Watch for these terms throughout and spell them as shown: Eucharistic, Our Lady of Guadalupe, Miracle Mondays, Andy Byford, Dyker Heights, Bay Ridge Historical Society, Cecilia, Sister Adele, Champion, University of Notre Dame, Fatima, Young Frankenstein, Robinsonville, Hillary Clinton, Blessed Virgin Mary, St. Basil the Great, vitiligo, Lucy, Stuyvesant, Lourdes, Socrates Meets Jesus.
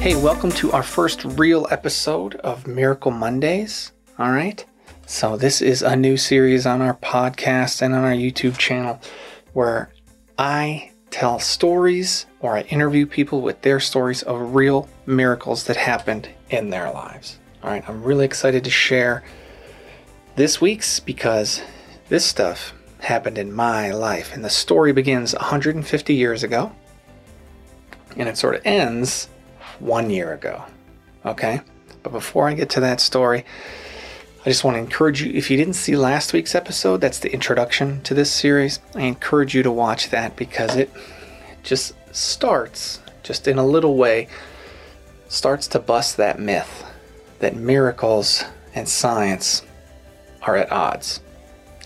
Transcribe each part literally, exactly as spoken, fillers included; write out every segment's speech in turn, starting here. Hey, welcome to our first real episode of Miracle Mondays. All right. So this is a new series on our podcast and on our YouTube channel where I tell stories or I interview people with their stories of real miracles that happened in their lives. All right. I'm really excited to share this week's because this stuff happened in my life. And the story begins one hundred fifty years ago. And it sort of ends one year ago. Okay. But before I get to that story, I just want to encourage you, if you didn't see last week's episode, that's the introduction to this series. I encourage you to watch that because it just starts, just in a little way, starts to bust that myth that miracles and science are at odds,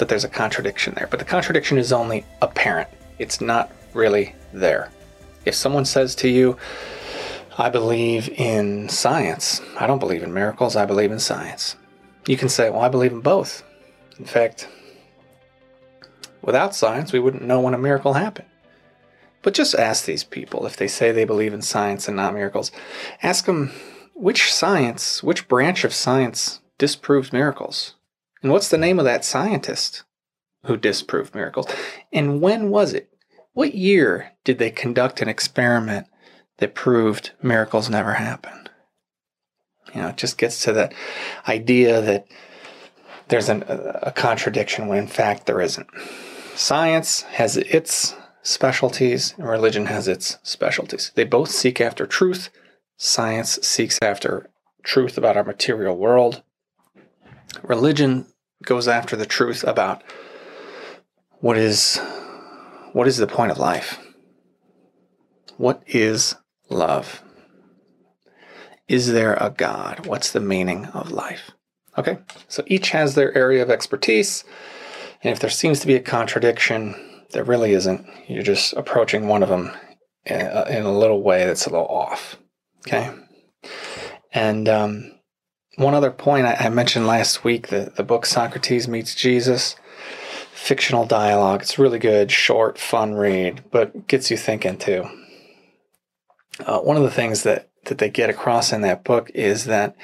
that there's a contradiction there. But the contradiction is only apparent. It's not really there. If someone says to you, I believe in science, I don't believe in miracles, I believe in science. You can say, well, I believe in both. In fact, without science, we wouldn't know when a miracle happened. But just ask these people, if they say they believe in science and not miracles, ask them which science, which branch of science disproves miracles? And what's the name of that scientist who disproved miracles? And when was it? What year did they conduct an experiment that proved miracles never happened? You know, it just gets to that idea that there's an, a contradiction when in fact there isn't. Science has its specialties and religion has its specialties. They both seek after truth. Science seeks after truth about our material world. Religion goes after the truth about what is what is the point of life? What is love? Is there a God? What's the meaning of life? Okay, so each has their area of expertise. And if there seems to be a contradiction, there really isn't. You're just approaching one of them in a, in a little way that's a little off. Okay. And um, one other point I, I mentioned last week, the, the book Socrates Meets Jesus, fictional dialogue. It's really good, short, fun read, but gets you thinking too. Uh, one of the things that that they get across in that book is that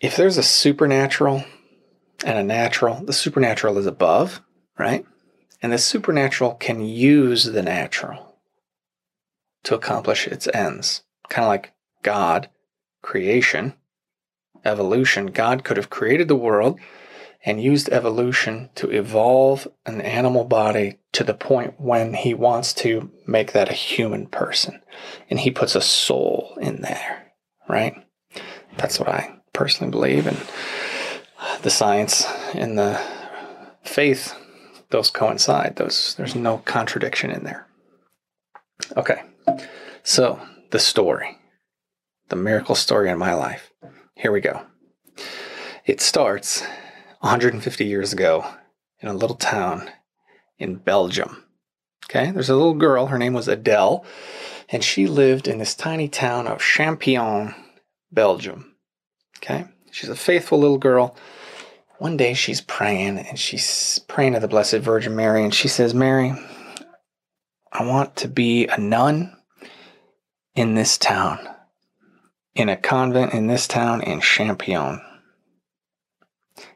if there's a supernatural and a natural, the supernatural is above, right? And the supernatural can use the natural to accomplish its ends. Kind of like God, creation, evolution. God could have created the world and used evolution to evolve an animal body to the point when he wants to make that a human person. And he puts a soul in there, right? That's what I personally believe. And the science and the faith, those coincide. Those, there's no contradiction in there. Okay, so the story, the miracle story in my life. Here we go. It starts one hundred fifty years ago in a little town in Belgium. Okay, there's a little girl, her name was Adele, and she lived in this tiny town of Champion, Belgium. Okay, she's a faithful little girl. One day she's praying, and she's praying to the Blessed Virgin Mary, and she says, Mary, I want to be a nun in this town, in a convent in this town in Champion.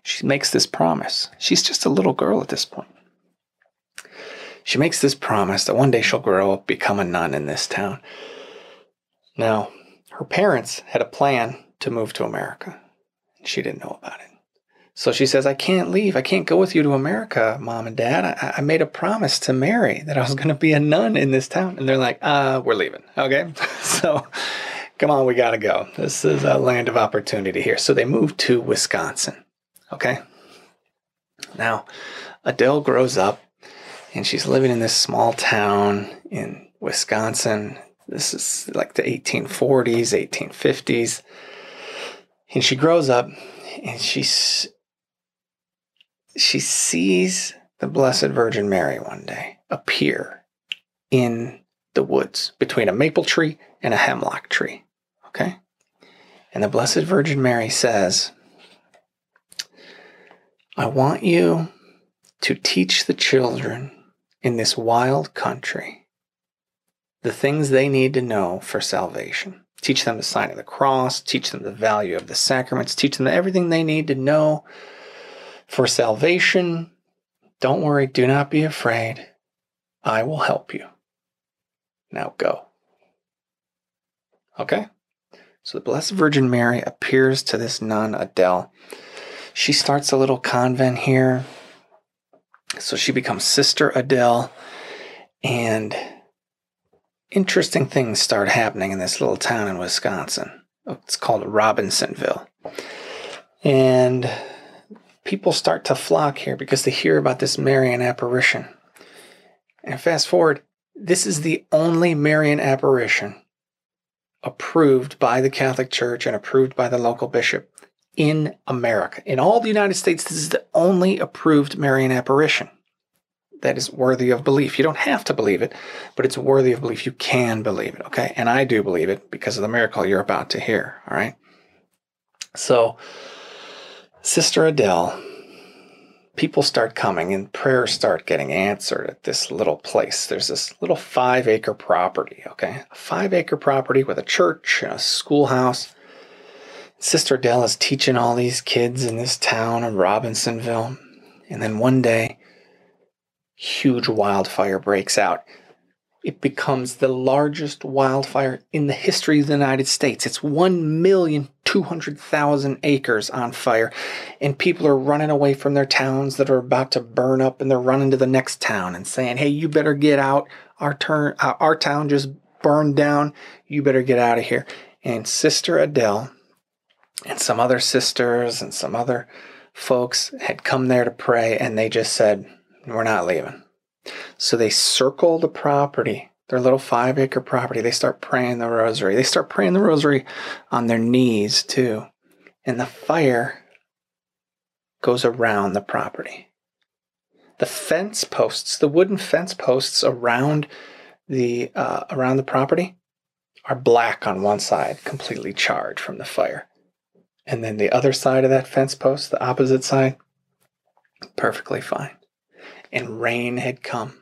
She makes this promise. She's just a little girl at this point. She makes this promise that one day she'll grow up, become a nun in this town. Now, her parents had a plan to move to America. She didn't know about it. So she says, I can't leave. I can't go with you to America, Mom and Dad. I, I made a promise to Mary that I was going to be a nun in this town. And they're like, uh, we're leaving. Okay. So come on, we got to go. This is a land of opportunity here. So they moved to Wisconsin. Okay. Now, Adele grows up and she's living in this small town in Wisconsin. This is like the eighteen forties, eighteen fifties. And she grows up and she's, she sees the Blessed Virgin Mary one day appear in the woods between a maple tree and a hemlock tree. Okay. And the Blessed Virgin Mary says, I want you to teach the children in this wild country the things they need to know for salvation. Teach them the sign of the cross, teach them the value of the sacraments, teach them everything they need to know for salvation. Don't worry, do not be afraid. I will help you. Now go. Okay? So the Blessed Virgin Mary appears to this nun, Adele. She starts a little convent here. So she becomes Sister Adele, and interesting things start happening in this little town in Wisconsin. It's called Robinsonville. And people start to flock here because they hear about this Marian apparition. And fast forward, this is the only Marian apparition approved by the Catholic Church and approved by the local bishop in America. In all the United States, this is the only approved Marian apparition that is worthy of belief. You don't have to believe it, but it's worthy of belief. You can believe it, okay? And I do believe it because of the miracle you're about to hear, all right? So, Sister Adele, people start coming and prayers start getting answered at this little place. There's this little five-acre property, okay? A five-acre property with a church and a schoolhouse. Sister Adele is teaching all these kids in this town of Robinsonville. And then one day, huge wildfire breaks out. It becomes the largest wildfire in the history of the United States. It's one million two hundred thousand acres on fire, and people are running away from their towns that are about to burn up, and they're running to the next town and saying, hey, you better get out. Our, turn, uh, our town just burned down. You better get out of here. And Sister Adele and some other sisters and some other folks had come there to pray, and they just said, we're not leaving. So they circle the property, their little five-acre property. They start praying the rosary. They start praying the rosary on their knees, too. And the fire goes around the property. The fence posts, the wooden fence posts around the, uh, around the property are black on one side, completely charred from the fire. And then the other side of that fence post, the opposite side, perfectly fine. And rain had come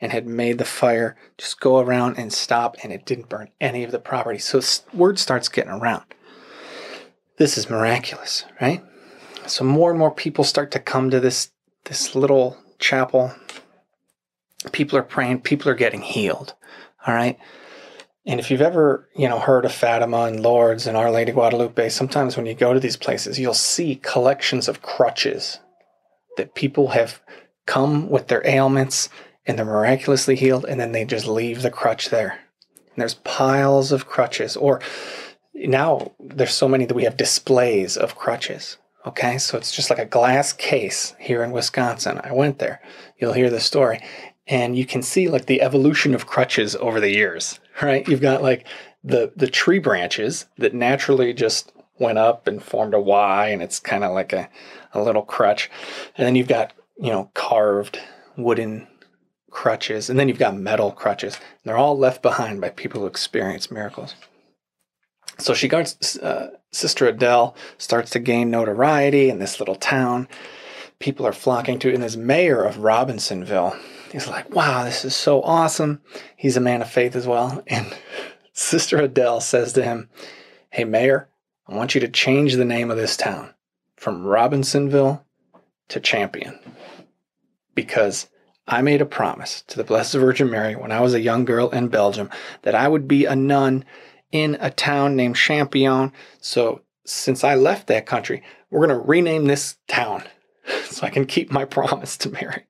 and had made the fire just go around and stop, and it didn't burn any of the property. So word starts getting around. This is miraculous, right? So more and more people start to come to this, this little chapel. People are praying. People are getting healed, all right? And if you've ever, you know, heard of Fatima and Lourdes and Our Lady of Guadalupe, sometimes when you go to these places, you'll see collections of crutches that people have come with their ailments, and they're miraculously healed, and then they just leave the crutch there. And there's piles of crutches, or now there's so many that we have displays of crutches, okay? So it's just like a glass case here in Wisconsin. I went there. You'll hear the story. And you can see like the evolution of crutches over the years, right? You've got like the, the tree branches that naturally just went up and formed a Y, and it's kind of like a, a little crutch. And then you've got, you know, carved wooden crutches, and then you've got metal crutches. And they're all left behind by people who experience miracles. So she guards, uh, Sister Adele starts to gain notoriety in this little town. People are flocking to it, and this mayor of Robinsonville is like, wow, this is so awesome. He's a man of faith as well. And Sister Adele says to him, hey, mayor, I want you to change the name of this town from Robinsonville to Champion, because I made a promise to the Blessed Virgin Mary when I was a young girl in Belgium that I would be a nun in a town named Champion. So since I left that country, we're going to rename this town so I can keep my promise to Mary.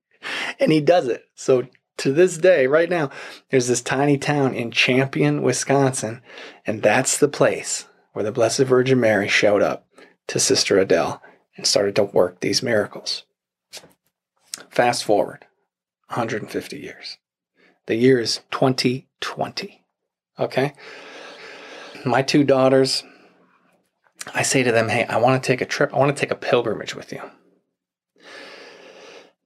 And he does it. So to this day, right now, there's this tiny town in Champion, Wisconsin, and that's the place where the Blessed Virgin Mary showed up to Sister Adele and started to work these miracles. Fast forward one hundred fifty years. The year is twenty twenty, okay? My two daughters, I say to them, hey, I want to take a trip. I want to take a pilgrimage with you.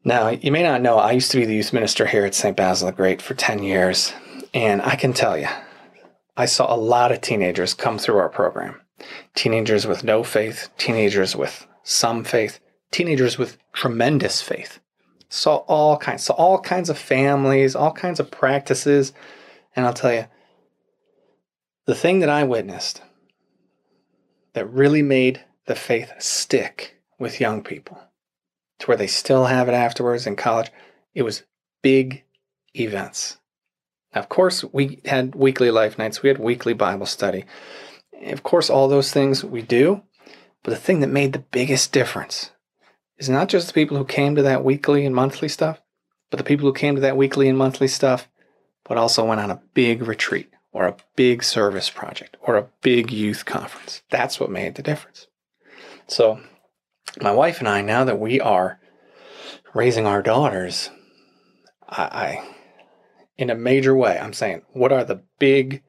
Now, you may not know, I used to be the youth minister here at Saint Basil the Great for ten years, and I can tell you, I saw a lot of teenagers come through our program. Teenagers with no faith, teenagers with some faith, teenagers with tremendous faith. Saw all kinds, saw all kinds of families, all kinds of practices, And I'll tell you, the thing that I witnessed that really made the faith stick with young people, to where they still have it afterwards in college, it was big events. Now, of course, we had weekly life nights. We had weekly Bible study. Of course, all those things we do. But the thing that made the biggest difference is not just the people who came to that weekly and monthly stuff, but the people who came to that weekly and monthly stuff, but also went on a big retreat or a big service project or a big youth conference. That's what made the difference. So my wife and I, now that we are raising our daughters, I, I in a major way, I'm saying, what are the big,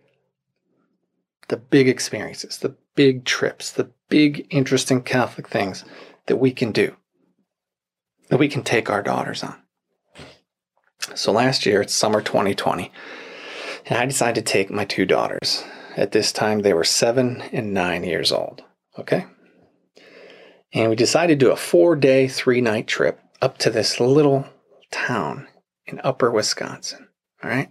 the big experiences, the big trips, the big, interesting Catholic things that we can do, that we can take our daughters on? So last year, it's summer twenty twenty, and I decided to take my two daughters. At this time, they were seven and nine years old, okay? And we decided to do a four-day, three-night trip up to this little town in upper Wisconsin, all right,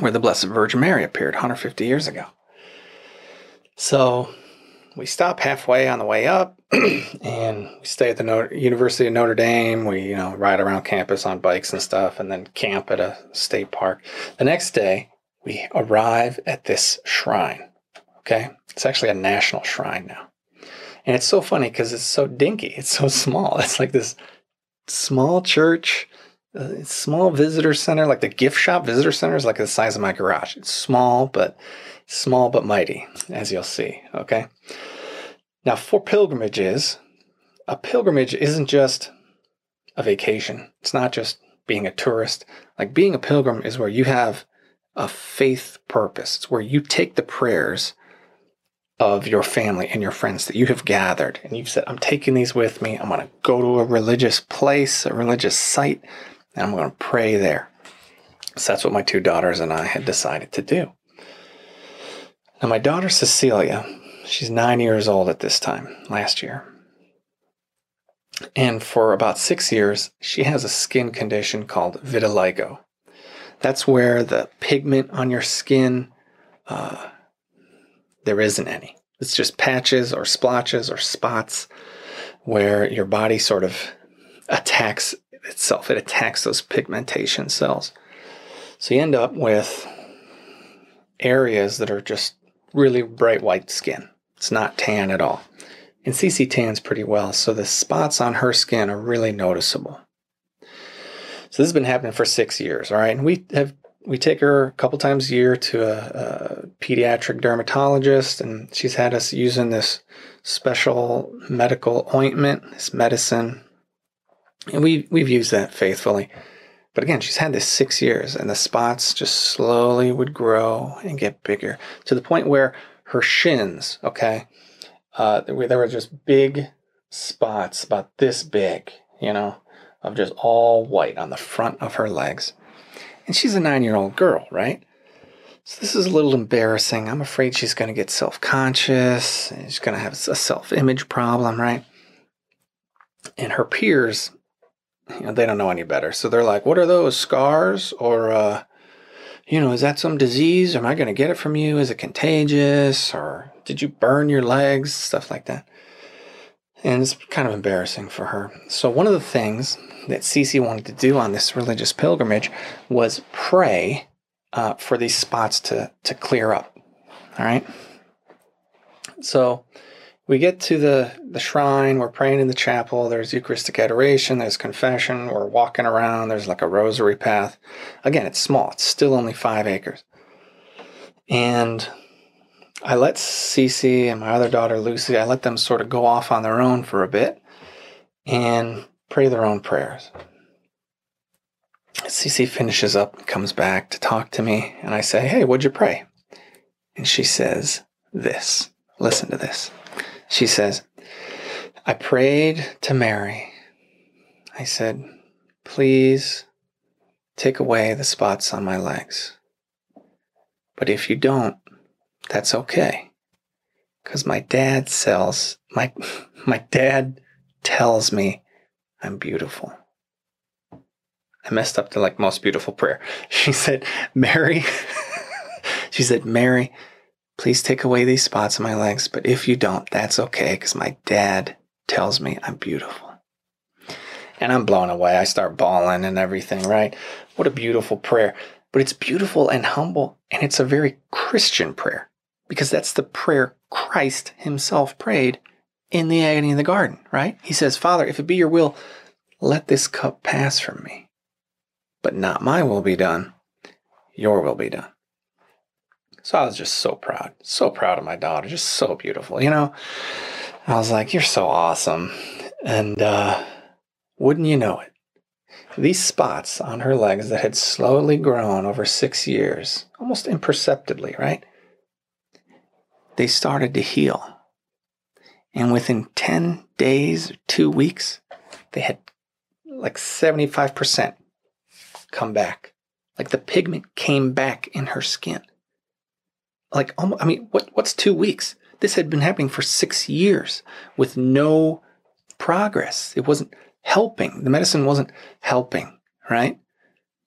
where the Blessed Virgin Mary appeared one hundred fifty years ago. So we stop halfway on the way up, and we stay at the Notre- University of Notre Dame. We, you know, ride around campus on bikes and stuff, and then camp at a state park. The next day, we arrive at this shrine, okay? It's actually a national shrine now. And it's so funny because it's so dinky. It's so small. It's like this small church, uh, small visitor center, like the gift shop visitor center is like the size of my garage. It's small, but small but mighty, as you'll see, okay? Now, for pilgrimages, a pilgrimage isn't just a vacation. It's not just being a tourist. Like, being a pilgrim is where you have a faith purpose. It's where you take the prayers of your family and your friends that you have gathered, and you've said, I'm taking these with me. I'm going to go to a religious place, a religious site, and I'm going to pray there. So that's what my two daughters and I had decided to do. Now, my daughter Cecilia, she's nine years old at this time, last year. And for about six years, she has a skin condition called vitiligo. That's where the pigment on your skin, uh, there isn't any. It's just patches or splotches or spots where your body sort of attacks itself. It attacks those pigmentation cells. So you end up with areas that are just really bright white skin. It's not tan at all. And Cece tans pretty well, so the spots on her skin are really noticeable. So this has been happening for six years, all right? And we have We take her a couple times a year to a, a pediatric dermatologist, and she's had us using this special medical ointment, this medicine, and we, we've used that faithfully. But again, she's had this six years, and the spots just slowly would grow and get bigger to the point where her shins, okay, uh, there were just big spots about this big, you know, of just all white on the front of her legs. And she's a nine-year-old girl, right? So this is a little embarrassing. I'm afraid she's going to get self-conscious, and she's going to have a self-image problem, right? And her peers, you know, they don't know any better. So they're like, what are those, scars? Or, uh, you know, is that some disease? Am I going to get it from you? Is it contagious? Or did you burn your legs? Stuff like that. And it's kind of embarrassing for her. So one of the things that Cece wanted to do on this religious pilgrimage was pray uh, for these spots to, to clear up, all right? So we get to the, the shrine, we're praying in the chapel, there's Eucharistic adoration, there's confession, we're walking around, there's like a rosary path. Again, it's small, it's still only five acres. And I let Cece and my other daughter, Lucy, I let them sort of go off on their own for a bit and pray their own prayers. Cece finishes up and comes back to talk to me, and I say, hey, what'd you pray? And she says this. Listen to this. She says, I prayed to Mary. I said, please take away the spots on my legs. But if you don't, that's okay, because my dad sells, my, my dad tells me I'm beautiful. I messed up the like most beautiful prayer. She said, Mary, she said, Mary, please take away these spots on my legs. But if you don't, that's okay, because my dad tells me I'm beautiful. And I'm blown away. I start bawling and everything, right? What a beautiful prayer. But it's beautiful and humble, and it's a very Christian prayer, because that's the prayer Christ himself prayed in the agony in the garden, right? He says, Father, if it be your will, let this cup pass from me, but not my will be done, your will be done. So I was just so proud, so proud of my daughter, just so beautiful, you know? I was like, you're so awesome. And uh, wouldn't you know it, these spots on her legs that had slowly grown over six years, almost imperceptibly, right? They started to heal. And within ten days, two weeks, they had like seventy-five percent come back. Like the pigment came back in her skin. Like, almost, I mean, what, what's two weeks? This had been happening for six years with no progress. It wasn't helping. The medicine wasn't helping, right?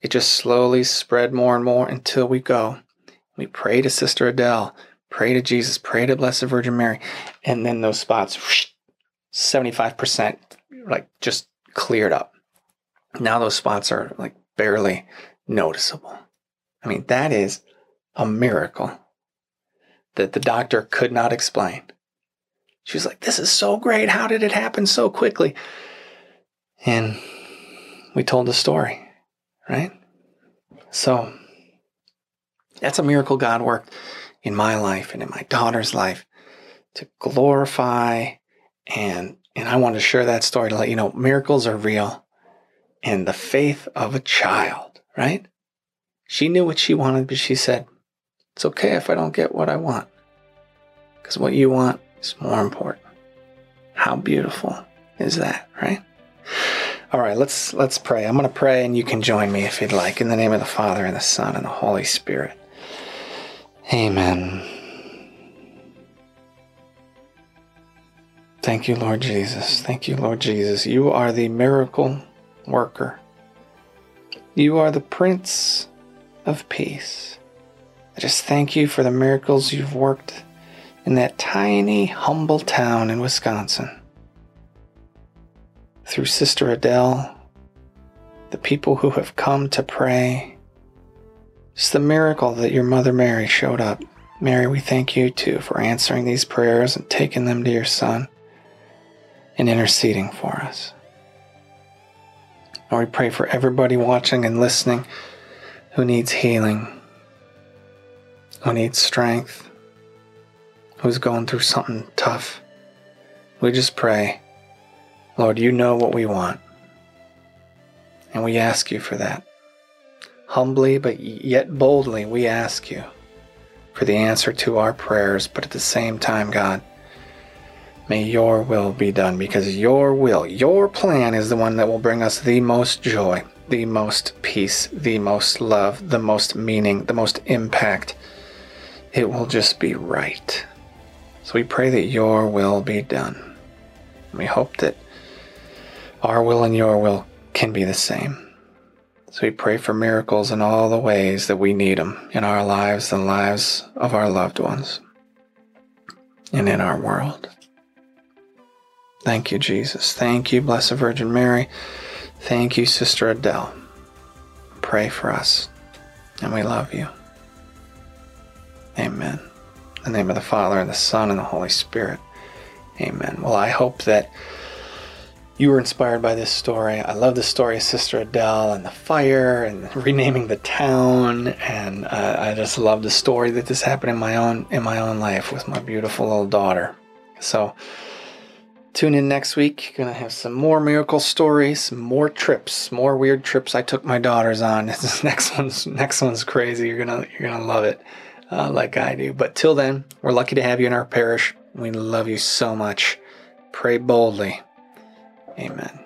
It just slowly spread more and more until we go. We pray to Sister Adele, pray to Jesus, pray to Blessed Virgin Mary. And then those spots, seventy-five percent, like just cleared up. Now those spots are like barely noticeable. I mean, that is a miracle that the doctor could not explain. She was like, this is so great. How did it happen so quickly? And we told the story, right? So that's a miracle God worked in my life and in my daughter's life to glorify. And, and I want to share that story to let you know, miracles are real. And the faith of a child, right? She knew what she wanted, but she said, it's okay if I don't get what I want, because what you want is more important. How beautiful is that, right? All right, let's let's pray. I'm going to pray, and you can join me if you'd like. In the name of the Father, and the Son, and the Holy Spirit. Amen. Thank you, Lord Jesus. Thank you, Lord Jesus. You are the miracle worker. You are the Prince of Peace. I just thank you for the miracles you've worked in that tiny, humble town in Wisconsin. Through Sister Adele, the people who have come to pray, it's the miracle that your Mother Mary showed up. Mary, we thank you too for answering these prayers and taking them to your Son and interceding for us. Lord, we pray for everybody watching and listening who needs healing, who needs strength, who's going through something tough. We just pray, Lord, you know what we want, and we ask you for that. Humbly, but yet boldly, we ask you for the answer to our prayers, but at the same time, God, may your will be done, because your will, your plan is the one that will bring us the most joy, the most peace, the most love, the most meaning, the most impact. It will just be right. So we pray that your will be done. We hope that our will and your will can be the same. So we pray for miracles in all the ways that we need them in our lives, and the lives of our loved ones, and in our world. Thank you, Jesus. Thank you, Blessed Virgin Mary. Thank you, Sister Adele. Pray for us, and we love you. Amen. In the name of the Father, and the Son, and the Holy Spirit. Amen. Well, I hope that you were inspired by this story. I love the story of Sister Adele and the fire and renaming the town. And uh, I just love the story that this happened in my own in my own life with my beautiful little daughter. So tune in next week. Gonna have some more miracle stories, more trips, more weird trips I took my daughters on. This next one's next one's crazy. You're gonna you're gonna love it, uh, like I do. But till then, we're lucky to have you in our parish. We love you so much. Pray boldly. Amen.